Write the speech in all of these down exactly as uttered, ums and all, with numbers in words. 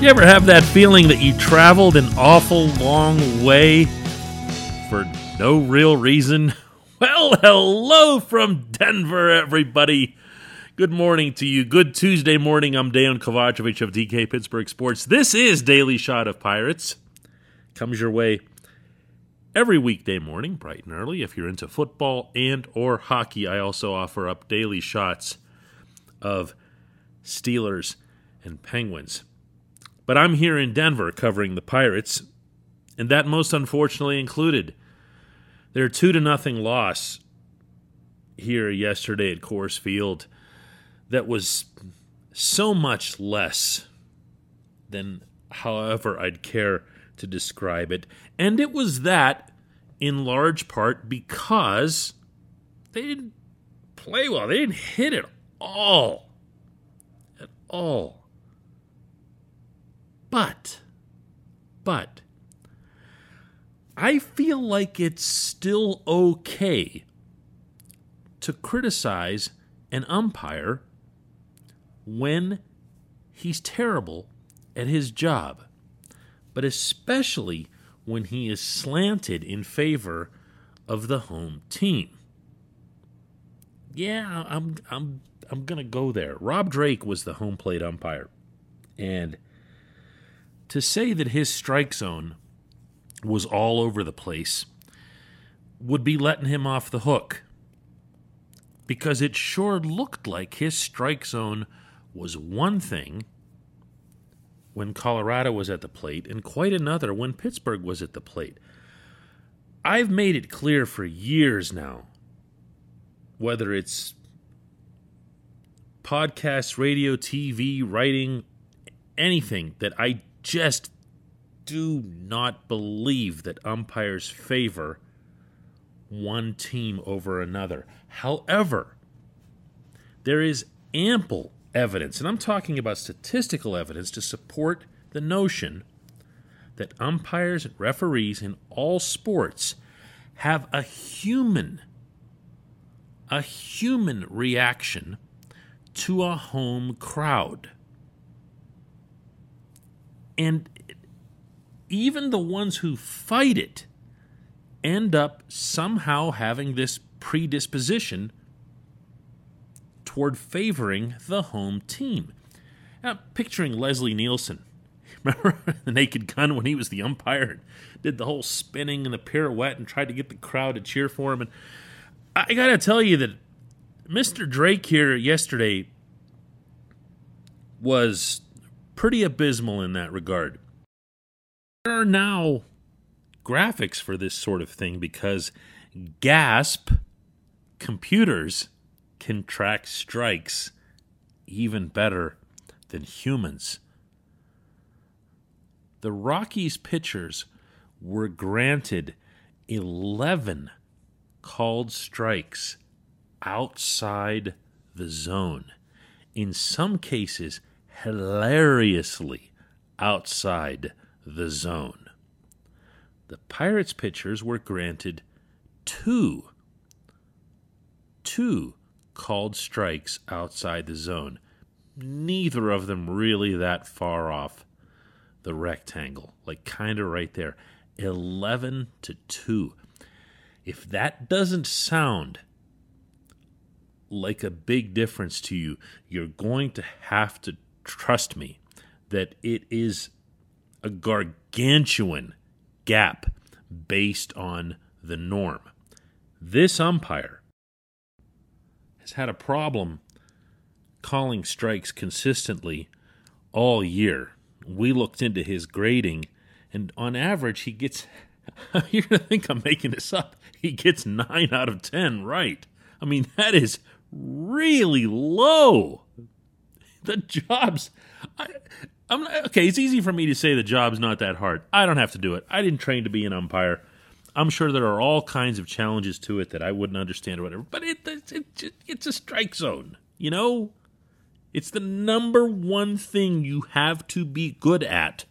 You ever have that feeling that you traveled an awful long way for no real reason? Well, hello from Denver, everybody. Good morning to you. Good Tuesday morning. I'm Dan Kovacevich of D K Pittsburgh Sports. This is Daily Shot of Pirates. Comes your way every weekday morning, bright and early, if you're into football and or hockey. I also offer up daily shots of Steelers and Penguins. But I'm here in Denver covering the Pirates, and that most unfortunately included their two to nothing loss here yesterday at Coors Field that was so much less than however I'd care to describe it. And it was that in large part because they didn't play well. They didn't hit it all. At all. But, but, I feel like it's still okay to criticize an umpire when he's terrible at his job, but especially when he is slanted in favor of the home team. Yeah, I'm I'm I'm gonna go there. Rob Drake was the home plate umpire, and to say that his strike zone was all over the place would be letting him off the hook, because it sure looked like his strike zone was one thing when Colorado was at the plate and quite another when Pittsburgh was at the plate. I've made it clear for years now, whether it's podcasts, radio, T V, writing, anything, that I just do not believe that umpires favor one team over another. However, there is ample evidence, and I'm talking about statistical evidence, to support the notion that umpires and referees in all sports have a human, a human reaction to a home crowd. And even the ones who fight it end up somehow having this predisposition toward favoring the home team. I'm picturing Leslie Nielsen. Remember the Naked Gun when he was the umpire and did the whole spinning and the pirouette and tried to get the crowd to cheer for him? And I got to tell you that Mister Drake here yesterday was pretty abysmal in that regard. There are now graphics for this sort of thing because gasp, computers can track strikes even better than humans. The Rockies pitchers were granted eleven called strikes outside the zone. In some cases, hilariously outside the zone. The Pirates pitchers were granted two, two called strikes outside the zone, neither of them really that far off the rectangle, like kind of right there, eleven to two. If that doesn't sound like a big difference to you, you're going to have to trust me that it is a gargantuan gap based on the norm. This umpire has had a problem calling strikes consistently all year. We looked into his grading, and on average he gets, you're going to think I'm making this up, he gets nine out of ten right. I mean, that is really low. The job's, I, I'm okay, it's easy for me to say the job's not that hard. I don't have to do it. I didn't train to be an umpire. I'm sure there are all kinds of challenges to it that I wouldn't understand or whatever. But it, it, it it's a strike zone, you know? It's the number one thing you have to be good at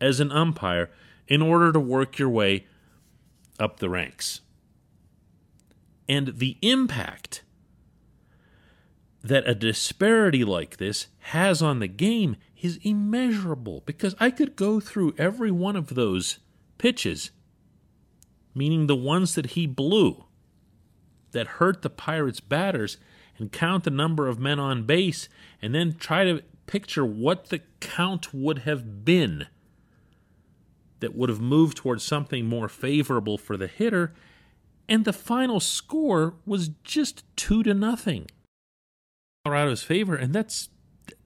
as an umpire in order to work your way up the ranks. And the impact that a disparity like this has on the game is immeasurable, because I could go through every one of those pitches, meaning the ones that he blew that hurt the Pirates batters, and count the number of men on base, and then try to picture what the count would have been that would have moved towards something more favorable for the hitter, and the final score was just two to nothing. Colorado's favor, and that's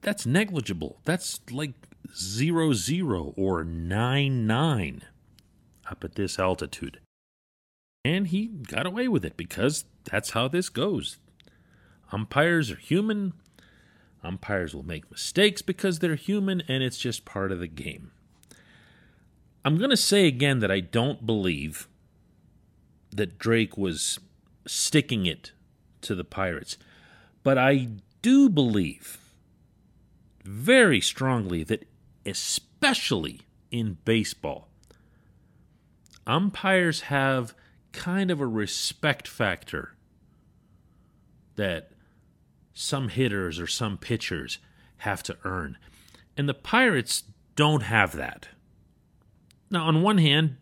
that's negligible. That's like zero zero or nine nine up at this altitude. And he got away with it because that's how this goes. Umpires are human. Umpires will make mistakes because they're human, and it's just part of the game. I'm going to say again that I don't believe that Drake was sticking it to the Pirates, but I do believe very strongly that, especially in baseball, umpires have kind of a respect factor that some hitters or some pitchers have to earn. And the Pirates don't have that. Now, on one hand,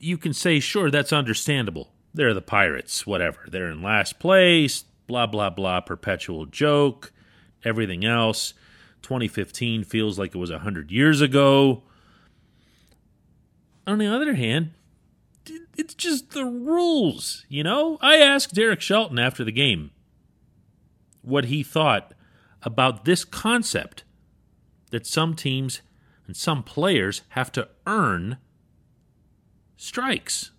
you can say, sure, that's understandable. They're the Pirates, whatever. They're in last place, blah, blah, blah, perpetual joke, everything else. twenty fifteen feels like it was one hundred years ago. On the other hand, it's just the rules, you know? I asked Derek Shelton after the game what he thought about this concept that some teams and some players have to earn strikes.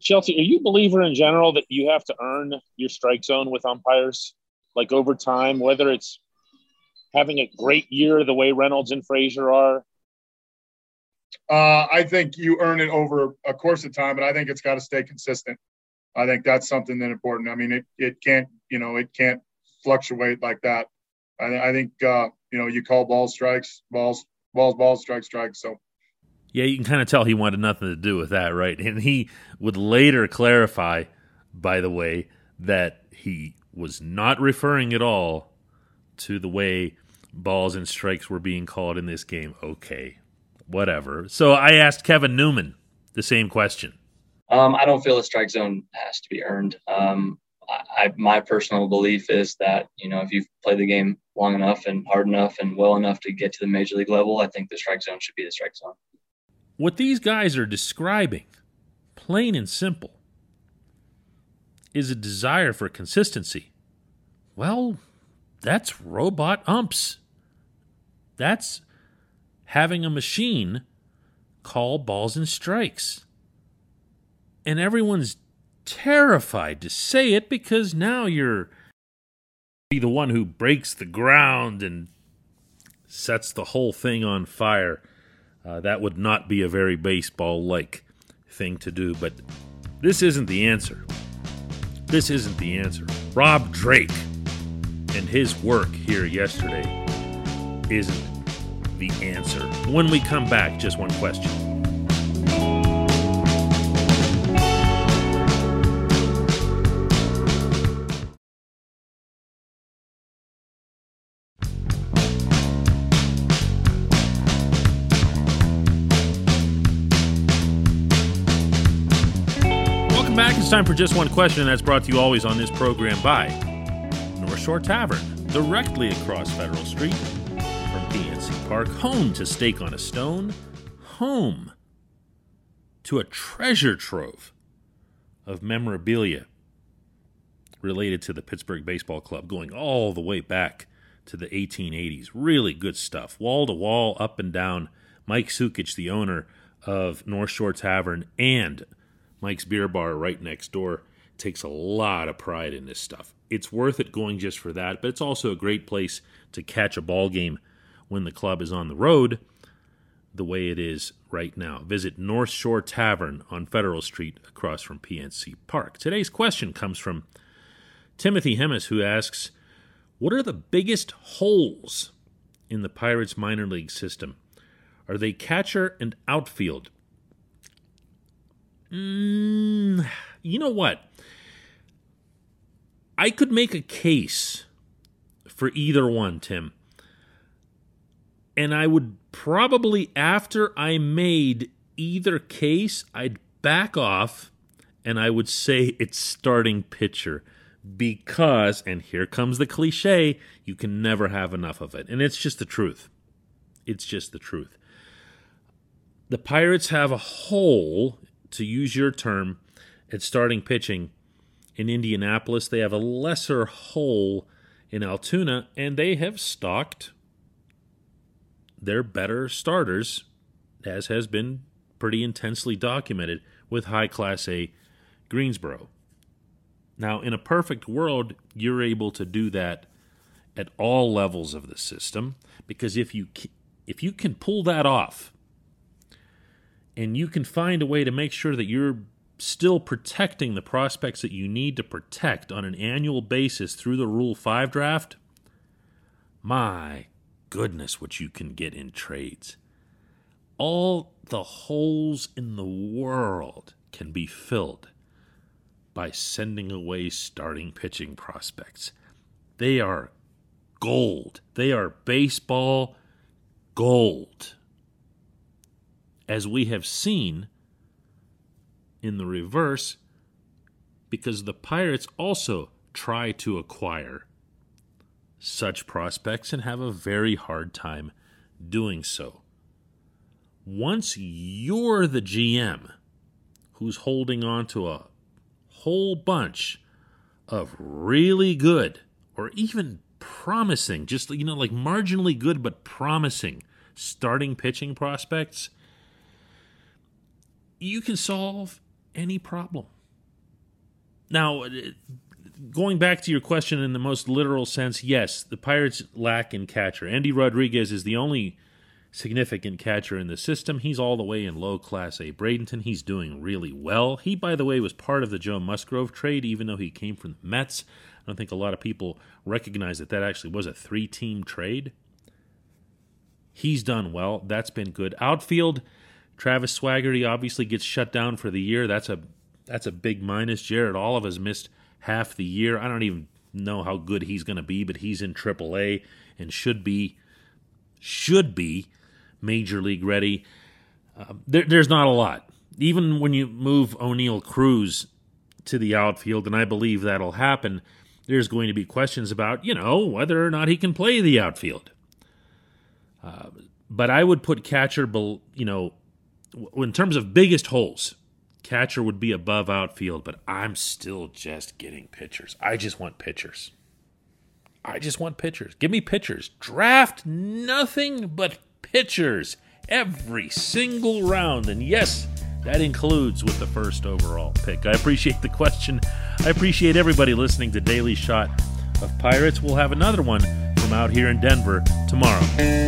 Chelsea, are you a believer in general that you have to earn your strike zone with umpires? Like over time, whether it's having a great year the way Reynolds and Frazier are? Uh, I think you earn it over a course of time, but I think it's got to stay consistent. I think that's something that's important. I mean, it, it can't, you know, it can't fluctuate like that. I, I think, uh, you know, you call ball strikes, balls, balls, balls, strike, strike. So, yeah, you can kind of tell he wanted nothing to do with that, right? And he would later clarify, by the way, that he was not referring at all to the way balls and strikes were being called in this game. Okay, whatever. So I asked Kevin Newman the same question. Um, I don't feel the strike zone has to be earned. Um, I, my personal belief is that, you know, if you've played the game long enough and hard enough and well enough to get to the major league level, I think the strike zone should be the strike zone. What these guys are describing, plain and simple, is a desire for consistency. Well, that's robot umps. That's having a machine call balls and strikes. And everyone's terrified to say it because now you're be the one who breaks the ground and sets the whole thing on fire. Uh, that would not be a very baseball-like thing to do, but this isn't the answer. This isn't the answer. Rob Drake and his work here yesterday isn't the answer. When we come back, just one question. Time for just one question, and that's brought to you always on this program by North Shore Tavern, directly across Federal Street from P N C Park, home to Steak on a Stone, home to a treasure trove of memorabilia related to the Pittsburgh Baseball Club, going all the way back to the eighteen eighties. Really good stuff, wall to wall, up and down. Mike Sukich, the owner of North Shore Tavern and Mike's Beer Bar right next door, takes a lot of pride in this stuff. It's worth it going just for that, but it's also a great place to catch a ball game when the club is on the road the way it is right now. Visit North Shore Tavern on Federal Street across from P N C Park. Today's question comes from Timothy Hemis, who asks, what are the biggest holes in the Pirates minor league system? Are they catcher and outfield? Mm, you know what? I could make a case for either one, Tim. And I would probably, after I made either case, I'd back off and I would say it's starting pitcher. Because, and here comes the cliche, you can never have enough of it. And it's just the truth. It's just the truth. The Pirates have a hole, to use your term, at starting pitching in Indianapolis. They have a lesser hole in Altoona, and they have stocked their better starters, as has been pretty intensely documented, with high Class A Greensboro. Now, in a perfect world, you're able to do that at all levels of the system, because if you if you can pull that off and you can find a way to make sure that you're still protecting the prospects that you need to protect on an annual basis through the Rule five draft, my goodness, what you can get in trades. All the holes in the world can be filled by sending away starting pitching prospects. They are gold. They are baseball gold. As we have seen in the reverse, because the Pirates also try to acquire such prospects and have a very hard time doing so. Once you're the G M who's holding on to a whole bunch of really good or even promising, just, you know, like marginally good but promising starting pitching prospects, you can solve any problem. Now, going back to your question in the most literal sense, yes, the Pirates lack in catcher. Andy Rodriguez is the only significant catcher in the system. He's all the way in low Class A Bradenton. He's doing really well. He, by the way, was part of the Joe Musgrove trade, even though he came from the Mets. I don't think a lot of people recognize that that actually was a three-team trade. He's done well. That's been good. Outfield, Travis Swaggerty obviously gets shut down for the year. That's a that's a big minus. Jared Oliva's missed half the year. I don't even know how good he's going to be, but he's in triple A and should be should be Major League ready. Uh, there, there's not a lot. Even when you move O'Neil Cruz to the outfield, and I believe that'll happen, there's going to be questions about, you know, whether or not he can play the outfield. Uh, but I would put catcher, you know, in terms of biggest holes, catcher would be above outfield, but I'm still just getting pitchers. I just want pitchers. I just want pitchers. Give me pitchers. Draft nothing but pitchers every single round. And yes, that includes with the first overall pick. I appreciate the question. I appreciate everybody listening to Daily Shot of Pirates. We'll have another one from out here in Denver tomorrow.